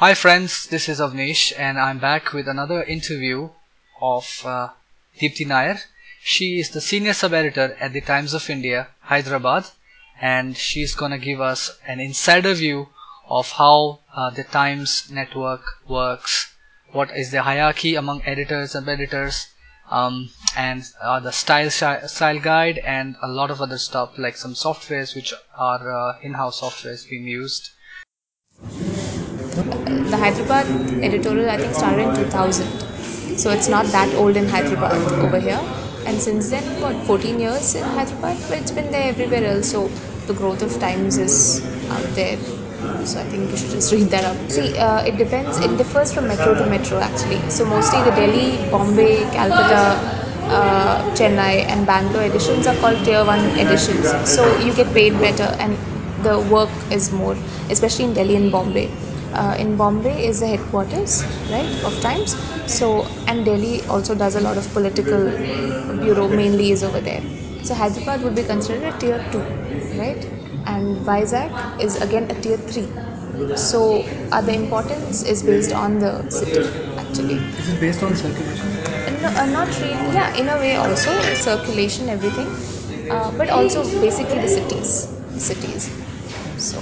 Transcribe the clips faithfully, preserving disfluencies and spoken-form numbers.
Hi friends, this is Avnish and I'm back with another interview of uh, Deepthi Nair. She is the senior sub-editor at the Times of India, Hyderabad, and she's gonna give us an insider view of how uh, the Times network works, what is the hierarchy among editors and editors, um, and uh, the style style guide and a lot of other stuff like some softwares which are uh, in-house softwares being used. The Hyderabad editorial, I think, started in two thousand, so it's not that old in Hyderabad over here, and since then about fourteen years in Hyderabad, but it's been there everywhere else, so the growth of Times is out there, so I think you should just read that up. See, uh, it depends, it differs from metro to metro actually, so mostly the Delhi, Bombay, Calcutta, uh, Chennai and Bangalore editions are called tier one editions, so you get paid better and the work is more, especially in Delhi and Bombay. Uh, in Bombay is the headquarters, right, of Times. So, and Delhi also does a lot of political bureau, mainly is over there. So Hyderabad would be considered a tier two, right? And Vizag is again a tier three. So uh, the importance is based on the city, actually. Is it based on circulation? No, uh, not really. Yeah, in a way also, circulation, everything. Uh, but also basically the cities, cities. So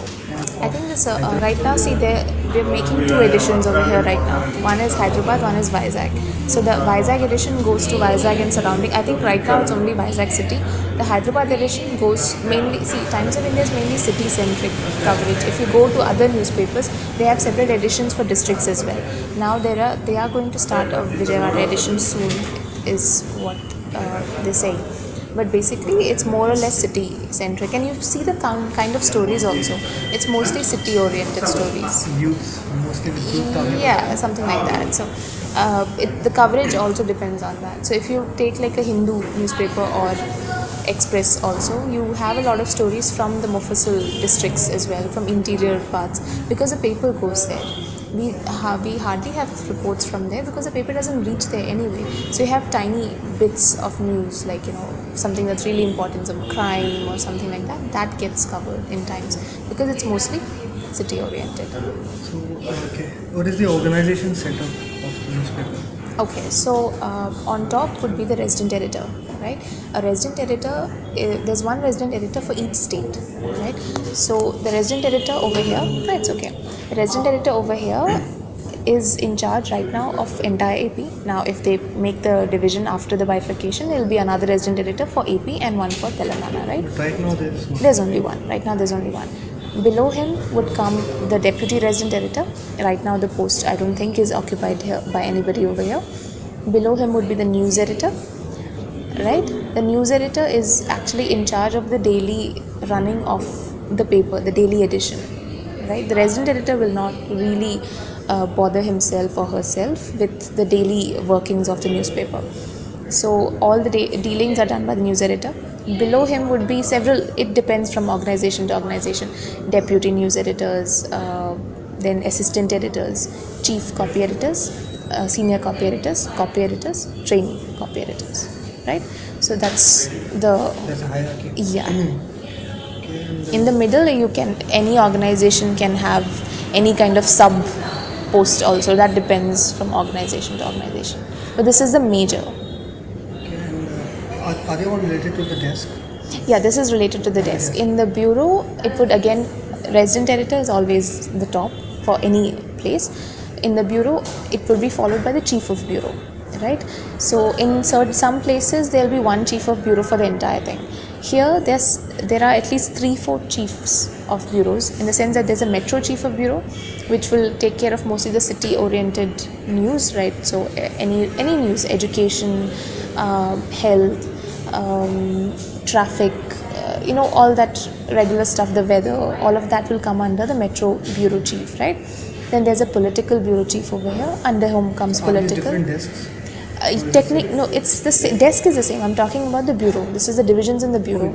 I think this uh, uh, right now, see, there we're making two editions over here right now. One is Hyderabad, one is Vizag. So the Vizag edition goes to Vizag and surrounding. I think right now it's only Vizag city. The Hyderabad edition goes mainly, see, Times of India is mainly city centric coverage. If you go to other newspapers, they have separate editions for districts as well. Now there are they are going to start a Vijayawada edition soon, is what uh, they say. But basically, it's more or less city-centric, and you see the kind of stories also. It's mostly city-oriented stories. Youth, mostly with youth target. Yeah, something like that. So, uh, it, the coverage also depends on that. So, if you take like a Hindu newspaper or Express also, you have a lot of stories from the Mofussil districts as well, from interior parts, because the paper goes there. We, ha we hardly have reports from there because the paper doesn't reach there anyway. So you have tiny bits of news, like, you know, something that's really important, some crime or something like that, that gets covered in Times because it's mostly city oriented. So, okay. What is the organization setup of the newspaper? Okay, so uh, on top would be the resident editor, right? A resident editor, uh, there's one resident editor for each state, right? So the resident editor over here, that's okay. The resident editor over here is in charge right now of entire A P. Now if they make the division after the bifurcation, there will be another resident editor for A P and one for Telangana, right? But right now there's one. There's only one. Right now there's only one. Below him would come the deputy resident editor. Right now the post, I don't think, is occupied here by anybody over here. Below him would be the news editor, right? The news editor is actually in charge of the daily running of the paper, the daily edition. Right, the resident editor will not really uh, bother himself or herself with the daily workings of the newspaper. So all the de dealings are done by the news editor. Below him would be several, it depends from organization to organization, deputy news editors, uh, then assistant editors, chief copy editors, uh, senior copy editors, copy editors, trainee copy editors, right? So that's the... That's a hierarchy. Yeah. Mm-hmm. In the middle, you can, any organization can have any kind of sub post also, that depends from organization to organization, but this is the major. Okay, and uh, are, are they all related to the desk? Yeah, this is related to the desk. In the bureau, it would again, resident editor is always the top for any place. In the bureau, it would be followed by the chief of bureau, right? So in some places, there will be one chief of bureau for the entire thing. Here, there's, there are at least three, four chiefs of bureaus, in the sense that there's a metro chief of bureau, which will take care of mostly the city-oriented news, right? So any any news, education, uh, health, um, traffic, uh, you know, all that regular stuff, the weather, all of that will come under the metro bureau chief, right? Then there's a political bureau chief over here, under whom comes so political. All these different desks? Uh, technique no it's the desk is the same. I'm talking about the bureau. This is the divisions in the bureau.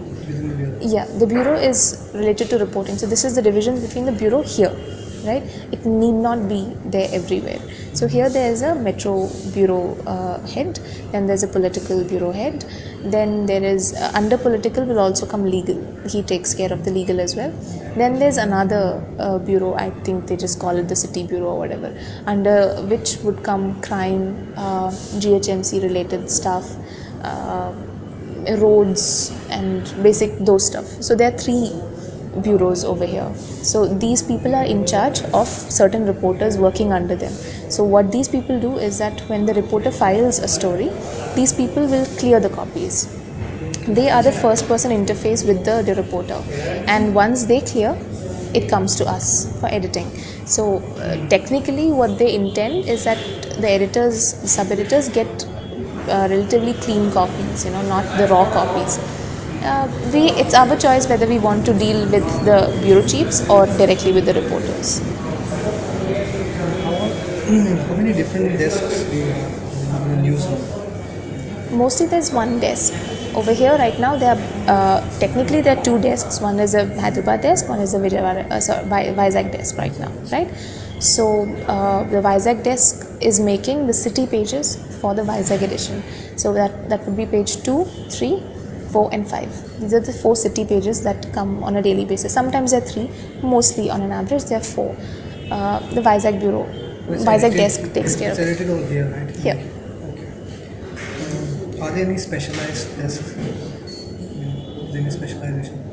Yeah, the bureau is related to reporting, so this is the division between the bureau here. right? It need not be there everywhere. So here there is a metro bureau uh, head, then there's a political bureau head, then there is uh, under political will also come legal. He takes care of the legal as well. Then there's another uh, bureau, I think they just call it the city bureau or whatever, under which would come crime, uh, G H M C related stuff, uh, roads and basic those stuff. So there are three bureaus over here. So these people are in charge of certain reporters working under them. So what these people do is that when the reporter files a story, these people will clear the copies. They are the first person interface with the, the reporter, and once they clear, it comes to us for editing. So uh, technically what they intend is that the editors, the sub-editors get uh, relatively clean copies, you know, not the raw copies. Uh, we, it's our choice whether we want to deal with the bureau chiefs or directly with the reporters. How many different desks do you have in the newsroom? Mostly there's one desk. Over here right now, there are, uh, technically there are two desks. One is a Hyderabad desk, one is a Vijayawada, uh, sorry, Vizag desk right now, right? So uh, the Vizag desk is making the city pages for the Vizag edition. So that, that would be page two, three, four and five. These are the four city pages that come on a daily basis. Sometimes there are three, mostly on an average there are four. Uh, the Vizag bureau, well, Vizag desk takes care of it. It's edited over here, right? Here. Okay. Um, are there any specialized desks? Is there any specialization?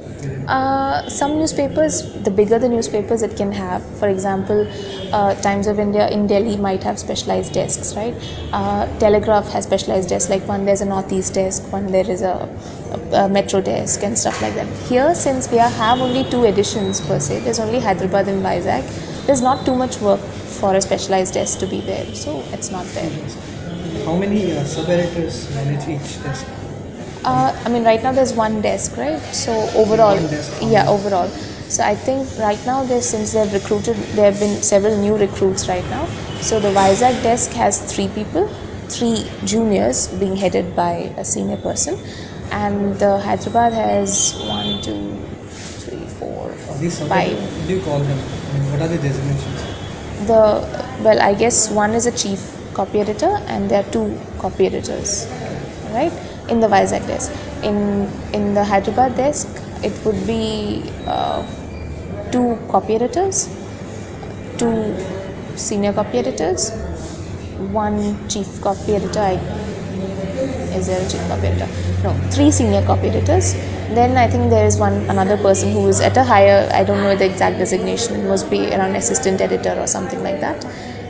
Uh, some newspapers, the bigger the newspapers it can have. For example, uh, Times of India in Delhi might have specialized desks, right? Uh, Telegraph has specialized desks, like one there's a northeast desk, one there is a, a, a metro desk and stuff like that. Here, since we are, have only two editions per se, there's only Hyderabad and Vizag, there's not too much work for a specialized desk to be there, so it's not there. How many uh, sub-editors manage each desk? Uh, I mean, right now there's one desk, right? So overall, yeah, overall. So I think right now, since they've recruited, there have been several new recruits right now. So the Vizag desk has three people, three juniors being headed by a senior person, and the Hyderabad has one, two, three, four, five. What do you call them? I mean, what are the designations? The well, I guess one is a chief copy editor, and there are two copy editors, right? In the Vizag desk. In in the Hyderabad desk, it would be uh, two copy editors, two senior copy editors, one chief copy editor. I, is there a chief copy editor? No, three senior copy editors. Then I think there is one another person who is at a higher, I don't know the exact designation, it must be around assistant editor or something like that.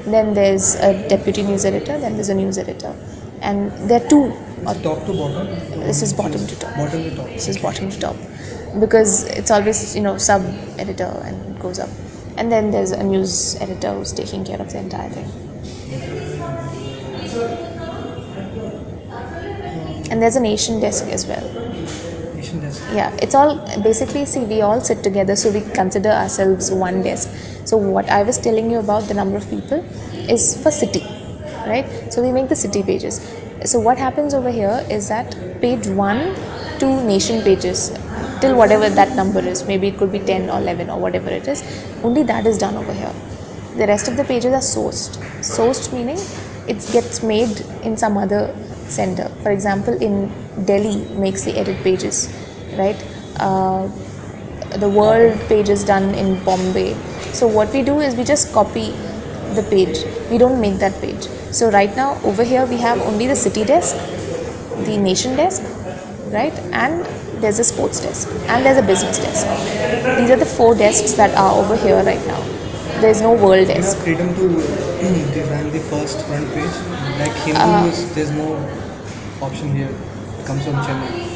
Then there's a deputy news editor, then there's a news editor. And there are two. It's top to bottom? This is bottom to top. Bottom to top. This is bottom to top. Because it's always, you know, sub-editor and it goes up. And then there's a news editor who's taking care of the entire thing. And there's an Asian desk as well. Asian desk? Yeah. It's all, basically, see, we all sit together, so we consider ourselves one desk. So what I was telling you about the number of people is for city, right? So we make the city pages. So what happens over here is that page one to nation pages, till whatever that number is, maybe it could be ten or eleven or whatever it is, only that is done over here. The rest of the pages are sourced. Sourced meaning it gets made in some other center. For example, in Delhi makes the edit pages, right? Uh, the world page is done in Bombay. So what we do is we just copy the page, we don't make that page. So right now over here we have only the city desk, the nation desk, right, and there's a sports desk and there's a business desk. These are the four desks that are over here right now. There's no world desk. You have freedom to design the first front page, like Hindu, uh, there's no option here, it comes from Chennai.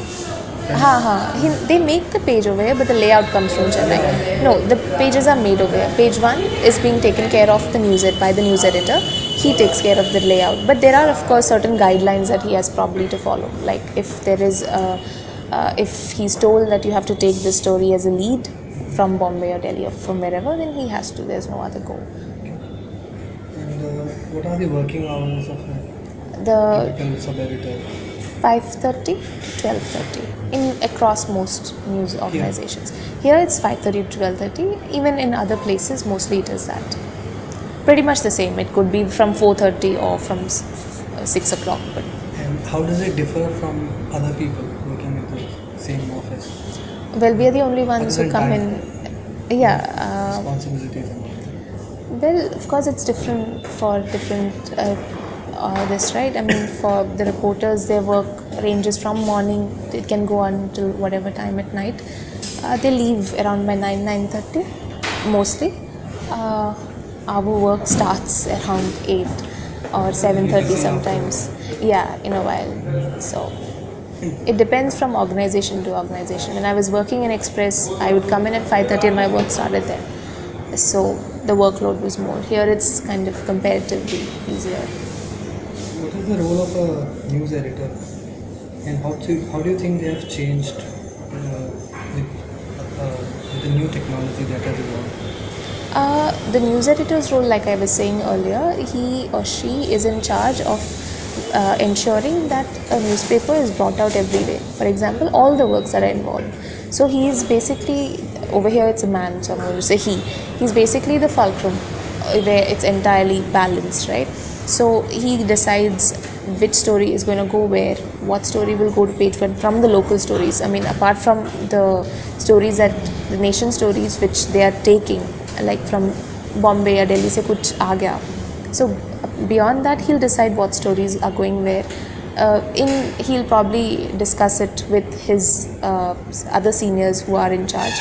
Ha ha. They make the page over here, but the layout comes from Chennai. No, the pages are made over here. Page one is being taken care of the news ed by the news editor. He takes care of the layout. But there are, of course, certain guidelines that he has probably to follow. Like if there is, a, uh, if he's told that you have to take this story as a lead from Bombay or Delhi or from wherever, then he has to. There's no other go. Okay. And uh, what are the working hours of the, the sub-editor? five thirty to twelve thirty in across most news organizations. Here, here it's five thirty to twelve thirty. Even in other places, mostly it is that. Pretty much the same. It could be from four thirty or from six o'clock. But and how does it differ from other people working in the same office? Well, we are the only ones who come in. Yeah. Uh, responsibilities and all. Well, of course, it's different for different. Uh, Uh, this right I mean for the reporters, their work ranges from morning, it can go on till whatever time at night. Uh, they leave around by nine, nine thirty mostly. Uh, our work starts around eight or seven thirty sometimes, yeah, in a while. So it depends from organization to organization. When I was working in Express, I would come in at five thirty and my work started there, so the workload was more. Here it's kind of comparatively easier. What is the role of a news editor, and how do you, how do you think they have changed uh, with, uh, with the new technology that has evolved? Uh, the news editor's role, like I was saying earlier, he or she is in charge of uh, ensuring that a newspaper is brought out every day. For example, all the works that are involved. So he is basically, over here it's a man, so I'm going to say he. He's basically the fulcrum where it's entirely balanced, right? So he decides which story is going to go where, what story will go to page one from the local stories. I mean, apart from the stories that the nation stories which they are taking, like from Bombay or Delhi, se kuch aa gaya. So beyond that, he'll decide what stories are going where. Uh, in he'll probably discuss it with his uh, other seniors who are in charge.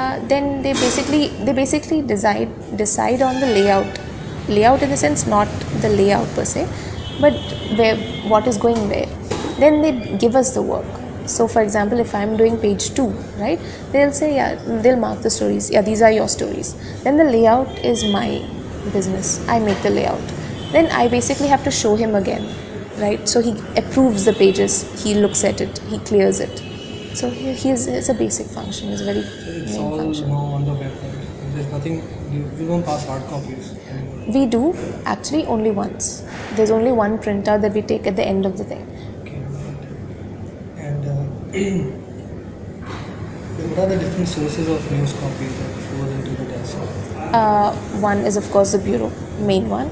Uh, then they basically they basically decide decide on the layout. Layout in the sense, not the layout per se, but where what is going where. Then they give us the work. So for example, if I'm doing page two, right, they'll say, yeah, they'll mark the stories, yeah, these are your stories. Then the layout is my business. I make the layout. Then I basically have to show him again, right? So he approves the pages, he looks at it, he clears it. So he, he is, it's a basic function, it's a very it's main all function. Now on the website. There's nothing, you don't pass hard copies anymore. We do, actually only once. There's only one printout that we take at the end of the thing. Okay. And uh, what are the different sources of news copies that flows into the desk? Uh, one is of course the bureau, main one.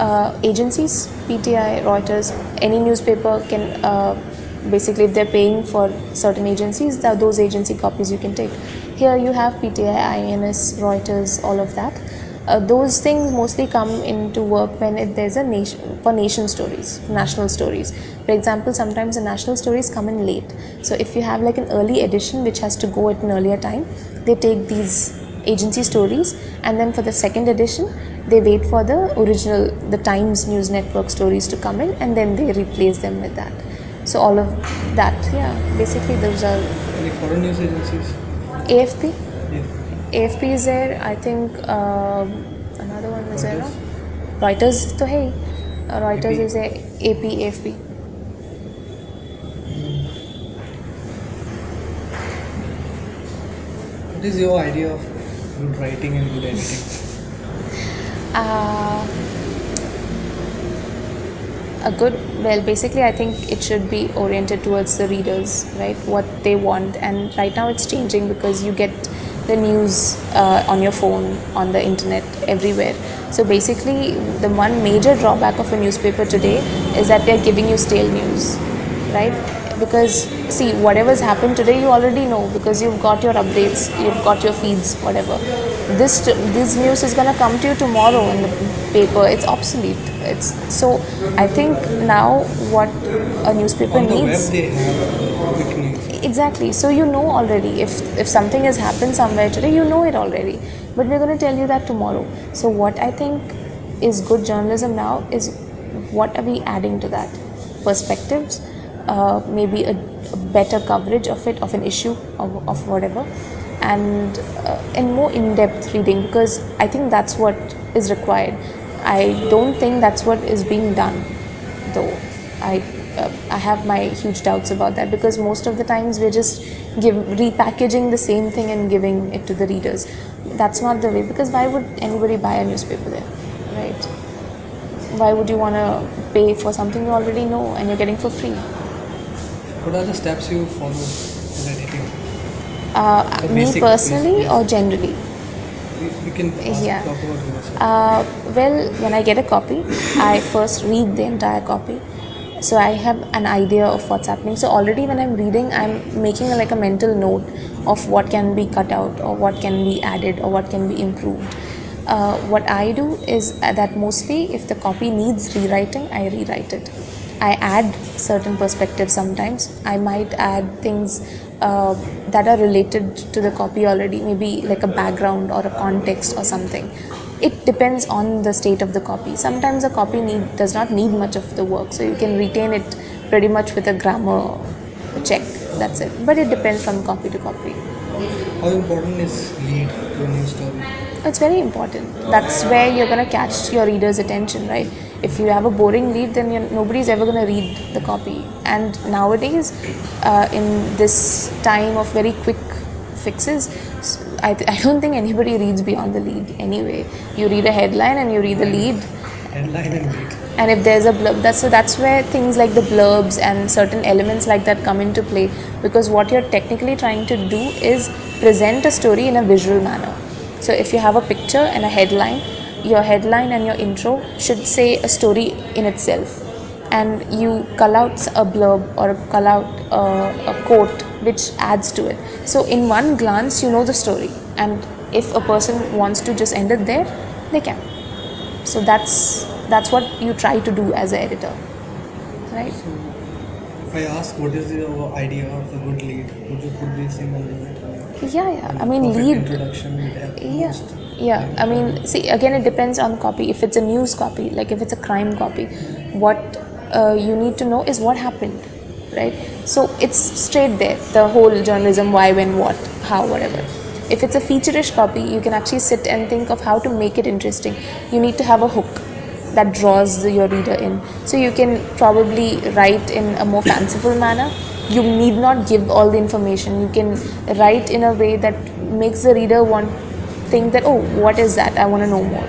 Uh, agencies, P T I, Reuters, any newspaper can, uh, basically if they're paying for certain agencies, those agency copies you can take. Here you have P T I, I N S, Reuters, all of that. Uh, those things mostly come into work when it, there's a nation, for nation stories, national stories. For example, sometimes the national stories come in late. So if you have like an early edition which has to go at an earlier time, they take these agency stories, and then for the second edition, they wait for the original, the Times News Network stories to come in, and then they replace them with that. So all of that, yeah, basically those are... Any foreign news agencies? A F P? Yes. A F P is there, I think, uh, another one was there, Reuters, to hey, uh, Reuters A P. Is there, A P, A F P. What is your idea of good writing and good editing? uh, a good, well, basically I think it should be oriented towards the readers, right, what they want. And right now it's changing because you get the news uh, on your phone, on the internet, everywhere. So basically the one major drawback of a newspaper today is that they're giving you stale news, right? Because see, whatever's happened today you already know because you've got your updates, you've got your feeds, whatever. This this news is going to come to you tomorrow in the paper. It's obsolete. It's so I think now what a newspaper on the needs. Web they have quick news. Exactly. So you know already if if something has happened somewhere today, you know it already. But we're going to tell you that tomorrow. So what I think is good journalism now is what are we adding to that? Perspectives. Uh, maybe a, a better coverage of it, of an issue, of, of whatever, and uh, and more in-depth reading, because I think that's what is required. I don't think that's what is being done, though. I uh, I have my huge doubts about that, because most of the times we're just give, repackaging the same thing and giving it to the readers. That's not the way, because why would anybody buy a newspaper there, right? Why would you want to pay for something you already know and you're getting for free? What are the steps you follow in editing? Uh, so me basic, personally yes. or generally? You can ask, yeah. talk about yourself. Uh, well, when I get a copy, I first read the entire copy. So I have an idea of what's happening. So already when I'm reading, I'm making a, like a mental note of what can be cut out or what can be added or what can be improved. Uh, what I do is that mostly if the copy needs rewriting, I rewrite it. I add certain perspectives sometimes. I might add things uh, that are related to the copy already, maybe like a background or a context or something. It depends on the state of the copy. Sometimes a copy need, does not need much of the work, so you can retain it pretty much with a grammar check, that's it. But it depends from copy to copy. How important is lead to a new story? It's very important. That's where you're going to catch your reader's attention, right? If you have a boring lead, then you're, nobody's ever going to read the copy. And nowadays, uh, in this time of very quick fixes, I, th- I don't think anybody reads beyond the lead anyway. You read a headline and you read the lead. Headline and lead. And if there's a blurb, that's, so that's where things like the blurbs and certain elements like that come into play. Because what you're technically trying to do is present a story in a visual manner. So if you have a picture and a headline, your headline and your intro should say a story in itself. And you cull out a blurb or cull out a, a quote which adds to it. So in one glance, you know the story. And if a person wants to just end it there, they can. So that's that's what you try to do as an editor, right? So if I ask, what is your idea of a good lead? Would you put this in a yeah, yeah. I mean, lead introduction. Yeah. Yeah, I mean, see, again, it depends on copy. If it's a news copy, like if it's a crime copy, what uh, you need to know is what happened, right? So it's straight there, the whole journalism, why, when, what, how, whatever. If it's a feature-ish copy, you can actually sit and think of how to make it interesting. You need to have a hook that draws your reader in. So you can probably write in a more fanciful manner. You need not give all the information. You can write in a way that makes the reader want think that, oh, what is that? I want to know more.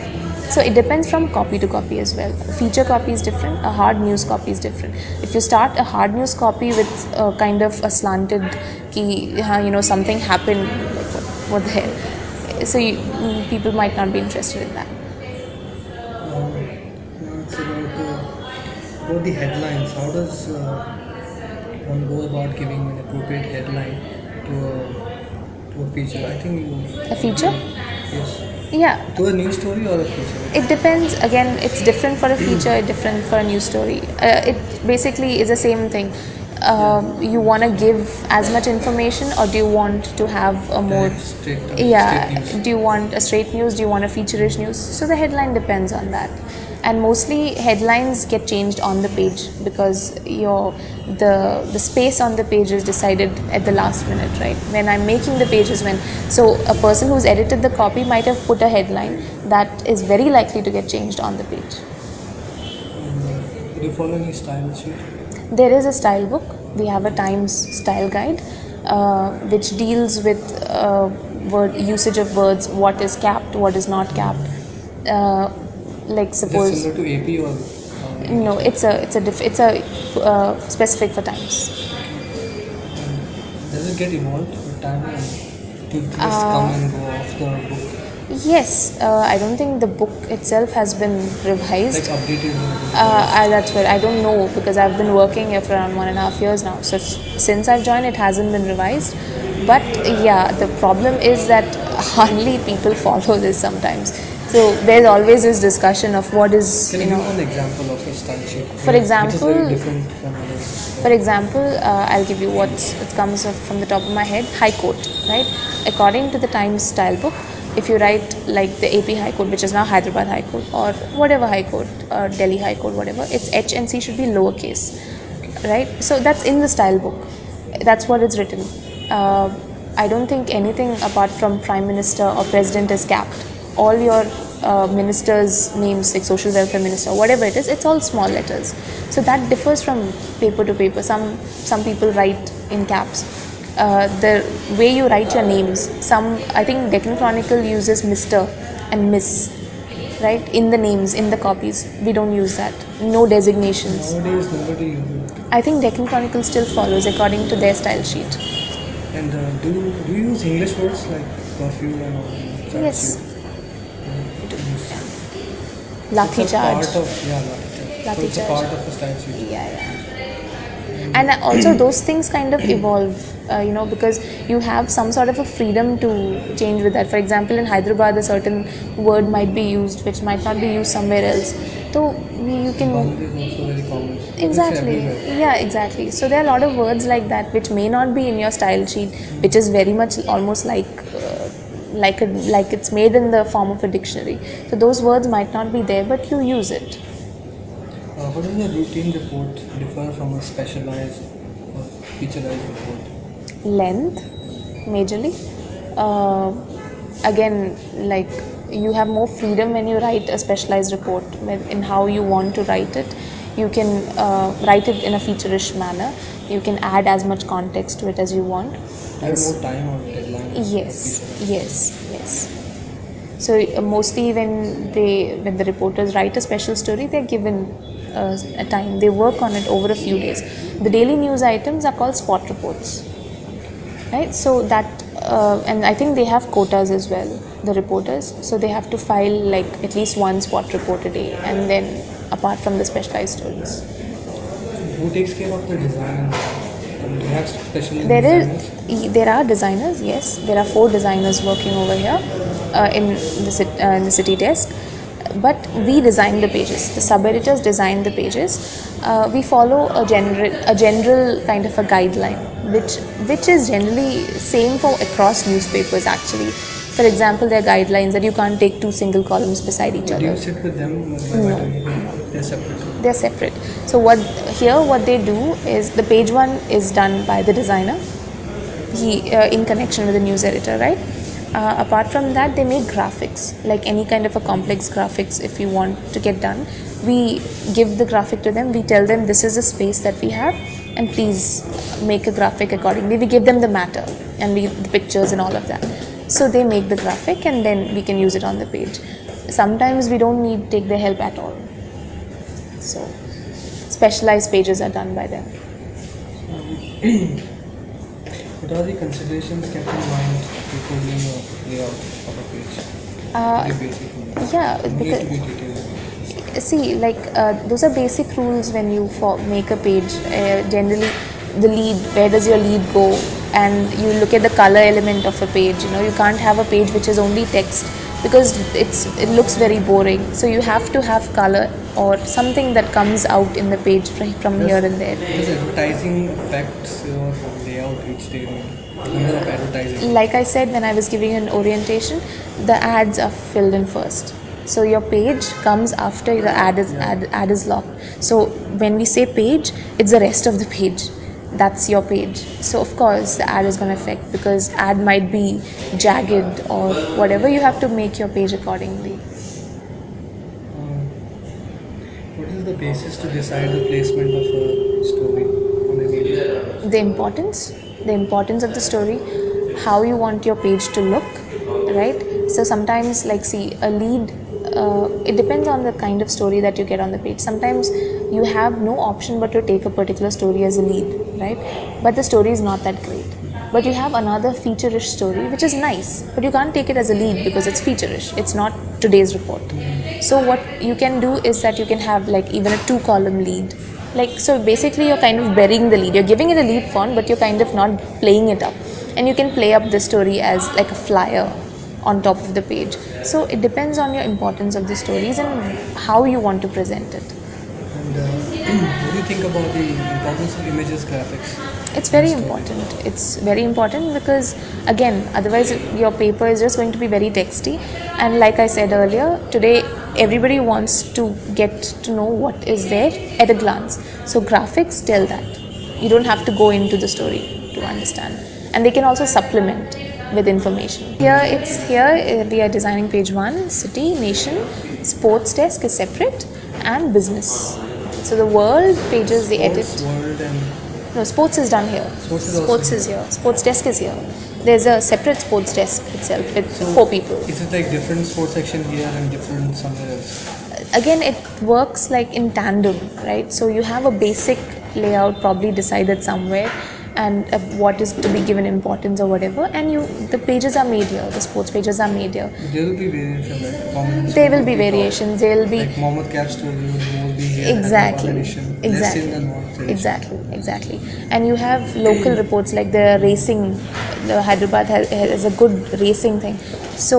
So it depends from copy to copy as well. A feature copy is different, a hard news copy is different. If you start a hard news copy with a kind of a slanted ki, you know, something happened, like what, what the hell? So you, people might not be interested in that. Um, now it's about, uh, about the headlines. How does uh, one go about giving an appropriate headline to a feature? I think you a feature? Yes. Yeah. To a news story or a feature? It depends. Again, it's different for a feature, different for a news story. Uh, it basically is the same thing. Um, you want to give as much information, or do you want to have a more straight, I mean, yeah? Straight do you want a straight news? Do you want a feature-ish news? So the headline depends on that. And mostly headlines get changed on the page because your the the space on the page is decided at the last minute, right? When I'm making the pages, when so a person who's edited the copy might have put a headline that is very likely to get changed on the page. Do you follow any style sheet? There is a style book. We have a Times style guide, uh, which deals with uh, word usage of words. What is capped? What is not capped? Uh, Like suppose is it similar to A P or um, no? It's a it's a diff, it's a uh, specific for Times. Does it get evolved with time? Do things uh, come and go off the book? Yes, uh, I don't think the book itself has been revised. Like updated. Uh, I, that's where I don't know because I've been working here for around one and a half years now. So f- since I've joined, it hasn't been revised. But yeah, the problem is that hardly people follow this sometimes. So there's always this discussion of what is, Can you, you know, give an example of a style sheet? For example, which is very different from others. For example, uh, I'll give you what it comes from the top of my head. High Court, right? According to the Times style book, if you write like the A P High Court, which is now Hyderabad High Court, or whatever High Court, or Delhi High Court, whatever, its H and C should be lowercase, right? So that's in the style book. That's what it's written. Uh, I don't think anything apart from Prime Minister or President is capped. All your uh, ministers' names, like social welfare minister, whatever it is, it's all small letters. So that differs from paper to paper. Some some people write in caps. Uh, the way you write your names. Some I think Deccan Chronicle uses Mister and Miss. right? In the names, in the copies, we don't use that. No designations. Nowadays, nobody uses it. I think Deccan Chronicle still follows according to their style sheet. And uh, do, do you use English words like perfume and all? Yes. Yeah. Yeah. Lathi charge. Part of, yeah, Lathi charge. So it's a part of the style sheet. Yeah, yeah. And also those things kind of evolve, uh, you know, because you have some sort of a freedom to change with that. For example, in Hyderabad, a certain word might be used which might not be used somewhere else. So you can. Exactly. Yeah, exactly. So there are a lot of words like that which may not be in your style sheet, mm-hmm. which is very much almost like uh, like a, like it's made in the form of a dictionary. So those words might not be there, but you use it. Uh, how does a routine report differ from a specialized or featureized report? Length, majorly. Uh, again, like. You have more freedom when you write a specialized report in how you want to write it. You can uh, write it in a feature-ish manner. You can add as much context to it as you want. You have more time on deadline. Yes, yes, yes. So uh, mostly when they, when the reporters write a special story, they're given uh, a time. They work on it over a few days. The daily news items are called spot reports, right? So that, uh, and I think they have quotas as well. The reporters, so they have to file like at least one spot report a day, and then apart from the specialized stories. Who takes care of the design? Do you have special there designers? Is, there are designers, yes. There are four designers working over here uh, in the uh, in the city desk. But we design the pages. The sub editors design the pages. Uh, we follow a general a general kind of a guideline, which which is generally same for across newspapers actually. For example, there are guidelines that you can't take two single columns beside each other. Do you sit with them? No. They're separate. They're separate. So what here what they do is the page one is done by the designer, he uh, in connection with the news editor, right? Uh, apart from that, they make graphics, like any kind of a complex graphics if you want to get done. We give the graphic to them, we tell them this is the space that we have and please make a graphic accordingly. We give them the matter and we the pictures and all of that. So they make the graphic and then we can use it on the page. Sometimes we don't need to take their help at all. So specialized pages are done by them. What are the considerations kept in mind before doing a layout of a page? Uh, the basic rules. Yeah, you need to be detailed. See, like uh, those are basic rules when you for make a page. Uh, generally, the lead, where does your lead go? And you look at the color element of a page. You know, you can't have a page which is only text because it's it looks very boring. So you have to have color or something that comes out in the page from, from here and there. Does advertising affect your layout each day? Of advertising? Like I said, when I was giving an orientation, the ads are filled in first. So your page comes after the ad is yeah. ad, ad is locked. So when we say page, it's the rest of the page. That's your page. So of course the ad is going to affect because ad might be jagged or whatever. You have to make your page accordingly. Um, what is the basis to decide the placement of a story on a media? The importance, the importance of the story, how you want your page to look, right? So sometimes, like see a lead. Uh, it depends on the kind of story that you get on the page. Sometimes you have no option but to take a particular story as a lead, right? But the story is not that great. But you have another feature-ish story which is nice, but you can't take it as a lead because it's feature-ish. It's not today's report. So what you can do is that you can have like even a two-column lead. Like so basically you're kind of burying the lead. You're giving it a lead font but you're kind of not playing it up. And you can play up the story as like a flyer on top of the page. So it depends on your importance of the stories and how you want to present it. And uh, what do you think about the importance of images, graphics? It's very important. It's very important because again, otherwise your paper is just going to be very texty. And like I said earlier, today everybody wants to get to know what is there at a glance. So graphics tell that. You don't have to go into the story to understand. And they can also supplement with information. Here it's here we are designing page one, city, nation, sports desk is separate, and business. So the world pages they edit. World and no, sports is done here. Sports is, sports is here. Sports desk is here. there's a separate sports desk itself with so four people. Is it like different sports section here and different somewhere else? Again, it works like in tandem, right? So you have a basic layout probably decided somewhere, and uh, what is to be given importance or whatever, and you the pages are made here, the sports pages are made here. There will be variations, right? There will be variations, there will be... Like Mohammed Cap's story will more be here. Exactly, exactly, exactly, exactly. And you have local reports like the racing, the Hyderabad has, has a good racing thing. So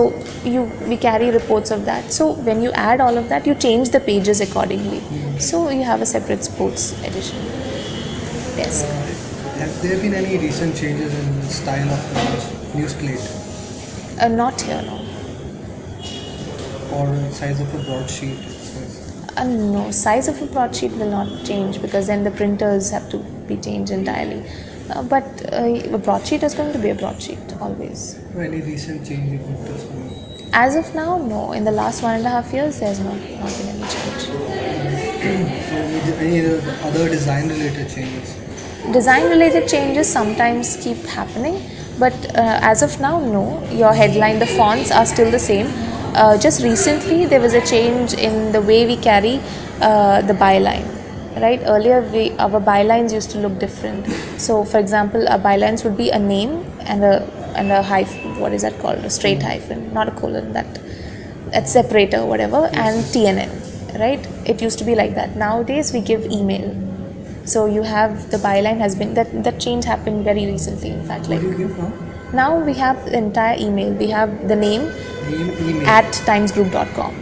you we carry reports of that. So when you add all of that, you change the pages accordingly. Mm-hmm. So you have a separate sports edition. Yes. Have there been any recent changes in the style of the news newsplate? Uh, not here, no. Or size of a broadsheet? Uh, no, size of a broadsheet will not change, because then the printers have to be changed entirely. Uh, but uh, a broadsheet is going to be a broadsheet always. Any recent change in printers? As of now, no. In the last one and a half years, there has not, not been any change. Any other design related changes? Design related changes sometimes keep happening, but uh, as of now, no. Your headline, the fonts are still the same. Uh, just recently there was a change in the way we carry uh, the byline, right? Earlier we, our bylines used to look different. So for example, our bylines would be a name and a and a hyphen, what is that called, a straight hyphen, not a colon, that that separator, whatever, and T N N, right? It used to be like that. Nowadays we give email. So you have the byline has been that that change happened very recently. In fact, like now? now we have the entire email. We have the name, name email. at timesgroup dot com.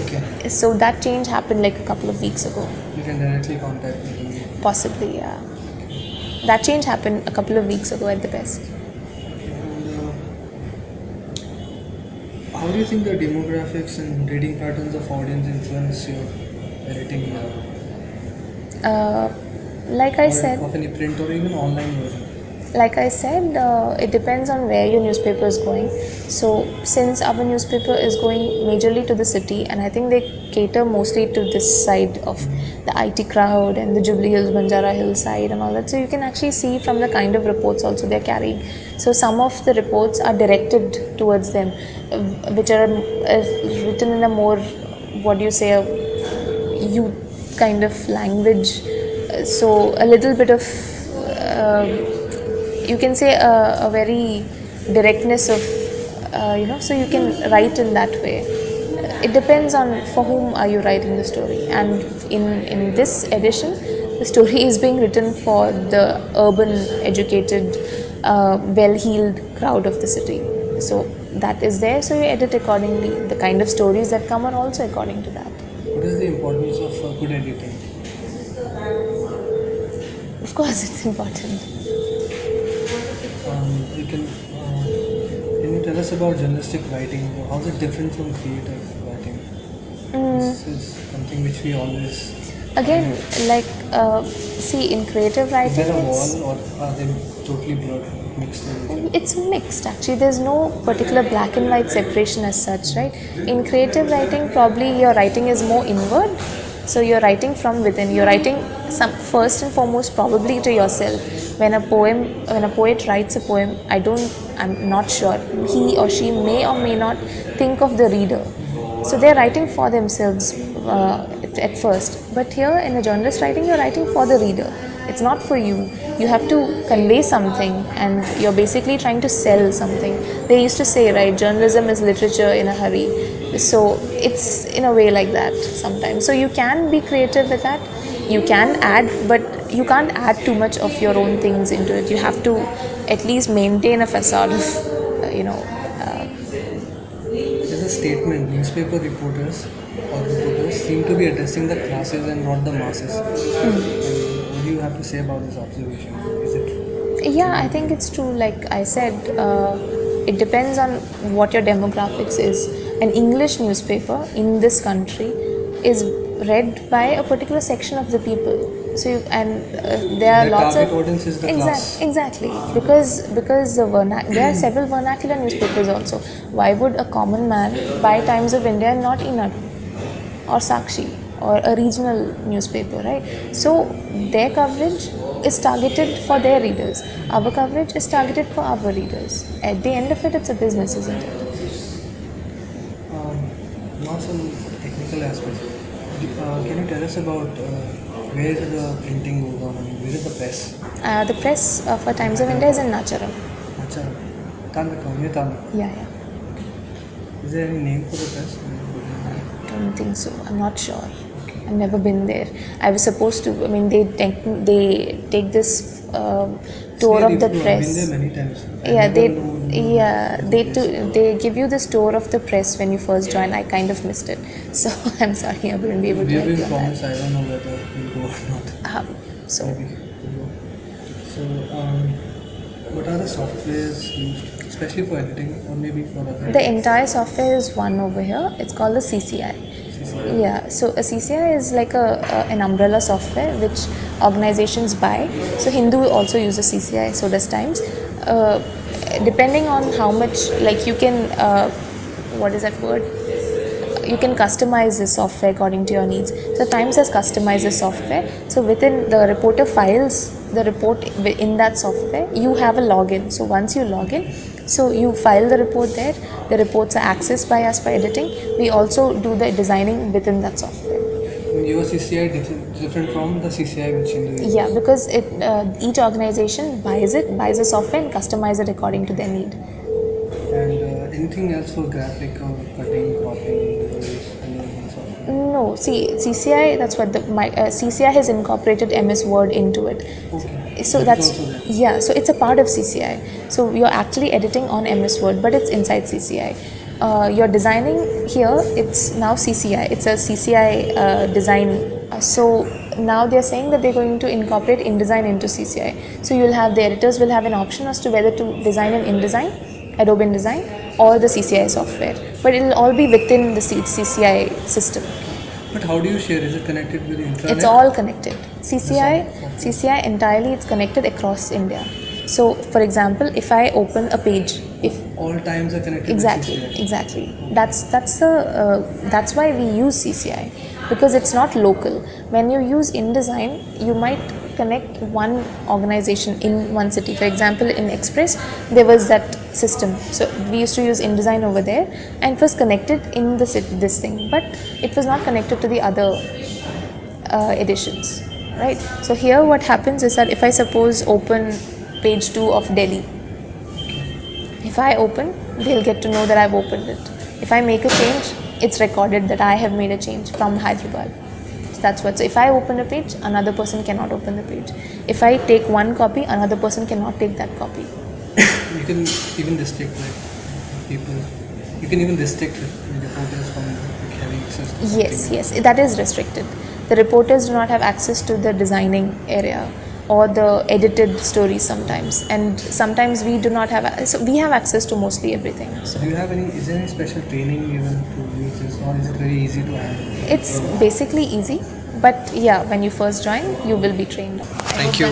Okay. So that change happened like a couple of weeks ago. You can directly contact me. Possibly, yeah. That change happened a couple of weeks ago at the best. And, uh, how do you think the demographics and reading patterns of audience influence your editing now? Uh, Like I said, print or even online version. Like I said, uh, it depends on where your newspaper is going. So since our newspaper is going majorly to the city, and I think they cater mostly to this side of mm-hmm. the I T crowd and the Jubilee Hills, Banjara Hills side and all that. So you can actually see from the kind of reports also they're carrying. So some of the reports are directed towards them, which are written in a more, what do you say, a youth kind of language. So a little bit of, uh, you can say a, a very directness of, uh, you know, so you can write in that way. It depends on for whom are you writing the story. And in, in this edition, the story is being written for the urban, educated, uh, well-heeled crowd of the city. So that is there, so you edit accordingly. The kind of stories that come are also according to that. What is the importance of good editing? Of course, it's important. Um, you can, uh, can you tell us about journalistic writing? How is it different from creative writing? Mm. This is something which we always... Again, know. like, uh, see, in creative writing... Is there a wall, or are they totally blurred, mixed? It's mixed, actually. There's no particular black and white separation as such, right? In creative writing, probably your writing is more inward. So you're writing from within. You're writing some first and foremost probably to yourself. When a poem, when a poet writes a poem, I don't, I'm not sure. He or she may or may not think of the reader. So they're writing for themselves uh, at first. But here in a journalist writing, you're writing for the reader. It's not for you. You have to convey something, and you're basically trying to sell something. They used to say, right, journalism is literature in a hurry. So it's in a way like that sometimes. So you can be creative with that, you can add, but you can't add too much of your own things into it. You have to at least maintain a facade of, uh, you know. Uh, There's a statement, newspaper reporters or reporters seem to be addressing the classes and not the masses. Mm-hmm. What do you have to say about this observation? Is it true? Yeah, I think it's true. Like I said, uh, it depends on what your demographics is. An English newspaper in this country is read by a particular section of the people. So you, and uh, there are the lots of audience is the exa class. Exactly, because because the vernac there are several vernacular newspapers also. Why would a common man buy Times of India and not Enadu or Sakshi or a regional newspaper, right? So their coverage is targeted for their readers. Our coverage is targeted for our readers. At the end of it, it's a business, isn't it? Um, not some technical aspects. Uh, can you tell us about uh, where the printing goes on? I mean, where is the press? Uh, the press uh, for Times of India is in Nacharam. Nacharam. Tanakam, near Tanakam. Yeah, yeah. Is there any name for the press? I don't think so. I'm not sure. I've never been there. I was supposed to. I mean, they take they take this uh, tour yeah, of the press. I've been there many times. I yeah, they know, yeah know, they to, they give you this tour of the press when you first join. I kind of missed it, so I'm sorry I wouldn't be able we to. We've been promised. I don't know whether we'll go or not. Um, so. Maybe. So, um, what are the softwares used, especially for editing, or maybe for other? The entire software is one over here. It's called the C C I. Yeah, so a C C I is like a, a an umbrella software which organizations buy. So Hindu also uses C C I, so does Times. Uh, depending on how much, like you can, uh, what is that word? You can customize the software according to your needs. So Times has customized the software. So within the reporter files, the report in that software, you have a login. So once you log in, so you file the report there. The reports are accessed by us by editing. We also do the designing within that software. Your C C I is different from the C C I which you do? Yeah, because it uh, each organization buys it, buys the software and customizes it according to their need. And uh, anything else for graphic or cutting, copying, and software? No, see C C I. That's what the my uh, C C I has incorporated M S Word into it. Okay. So that's, yeah, so it's a part of C C I. So you're actually editing on M S Word, but it's inside C C I. Uh, you're designing here, it's now C C I. It's a C C I uh, design. So now they're saying that they're going to incorporate InDesign into C C I. So you'll have, the editors will have an option as to whether to design in InDesign, Adobe InDesign, or the C C I software. But it'll all be within the C C I system. But how do you share? Is it connected with the internet? It's all connected. C C I, C C I entirely, it's connected across India. So, for example, if I open a page, if all times are connected. Exactly, with C C I. Exactly. That's that's the uh, that's why we use C C I, because it's not local. When you use InDesign, you might connect one organization in one city. For example, in Express, there was that system. So we used to use InDesign over there, and it was connected in the city, this thing, but it was not connected to the other uh, editions, right? So here, what happens is that if I suppose open page two of Delhi, if I open, they'll get to know that I've opened it. If I make a change, it's recorded that I have made a change from Hyderabad. That's what. So if I open a page, another person cannot open the page. If I take one copy, another person cannot take that copy. You can even restrict like people. You can even restrict reporters from like, having access to something. Yes, yes, that is restricted. The reporters do not have access to the designing area or the edited stories sometimes, and sometimes we do not have. So we have access to mostly everything. So. Do you have any? Is there any special training given to use this, or is it very easy to handle? It's basically easy, but yeah, when you first join, you will be trained. Thank you.